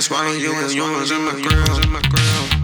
swallow you and yours and my girls and my girl.